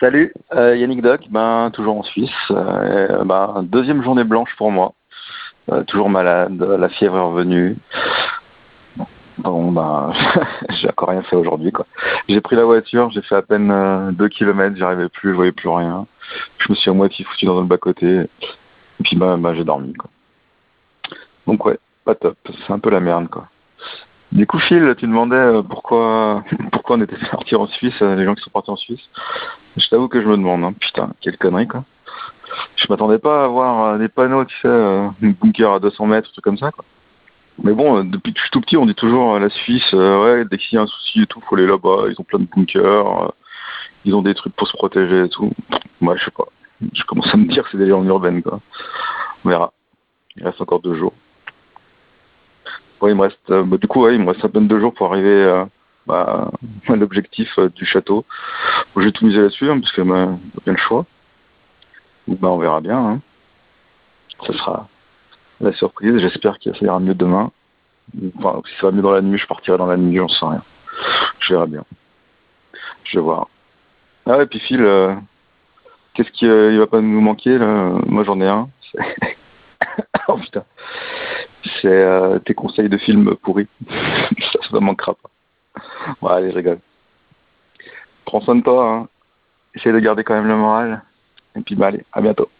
Salut, Yannick Doc, toujours en Suisse, deuxième journée blanche pour moi, toujours malade, la fièvre est revenue. Bon j'ai encore rien fait aujourd'hui quoi. J'ai pris la voiture, j'ai fait à peine 2 km, j'y arrivais plus, je voyais plus rien. Je me suis à moitié foutu dans le bas-côté, et puis j'ai dormi quoi. Donc ouais, pas top, c'est un peu la merde quoi. Du coup Phil, tu demandais pourquoi on était partis en Suisse, les gens qui sont partis en Suisse. Je t'avoue que je me demande, putain, quelle connerie quoi. Je m'attendais pas à voir des panneaux, tu sais, bunker à 200 mètres, trucs comme ça quoi. Mais bon, depuis que je suis tout petit, on dit toujours la Suisse, ouais, dès qu'il y a un souci et tout, faut aller là-bas, ils ont plein de bunkers, ils ont des trucs pour se protéger et tout. Moi, je sais pas, je commence à me dire que c'est des légendes urbaines quoi. On verra, il reste encore 2 jours. Ouais, il me reste à peine 2 jours pour arriver à l'objectif du château. Bon, j'ai tout misé là-dessus, parce que j'ai bien le choix. Donc on verra bien. Ça sera la surprise. J'espère que ça ira mieux demain. Enfin, si ça va mieux dans la nuit, je partirai dans la nuit, j'en sais rien. Je verrai bien. Je vais voir. Ah ouais, puis Phil, qu'est-ce qu'il va pas nous manquer là? Moi j'en ai un. Oh putain. C'est tes conseils de films pourris. ça ne manquera pas. Bon, allez, je rigole. Prends soin de toi. Essaye de garder quand même le moral. Et puis, allez, à bientôt.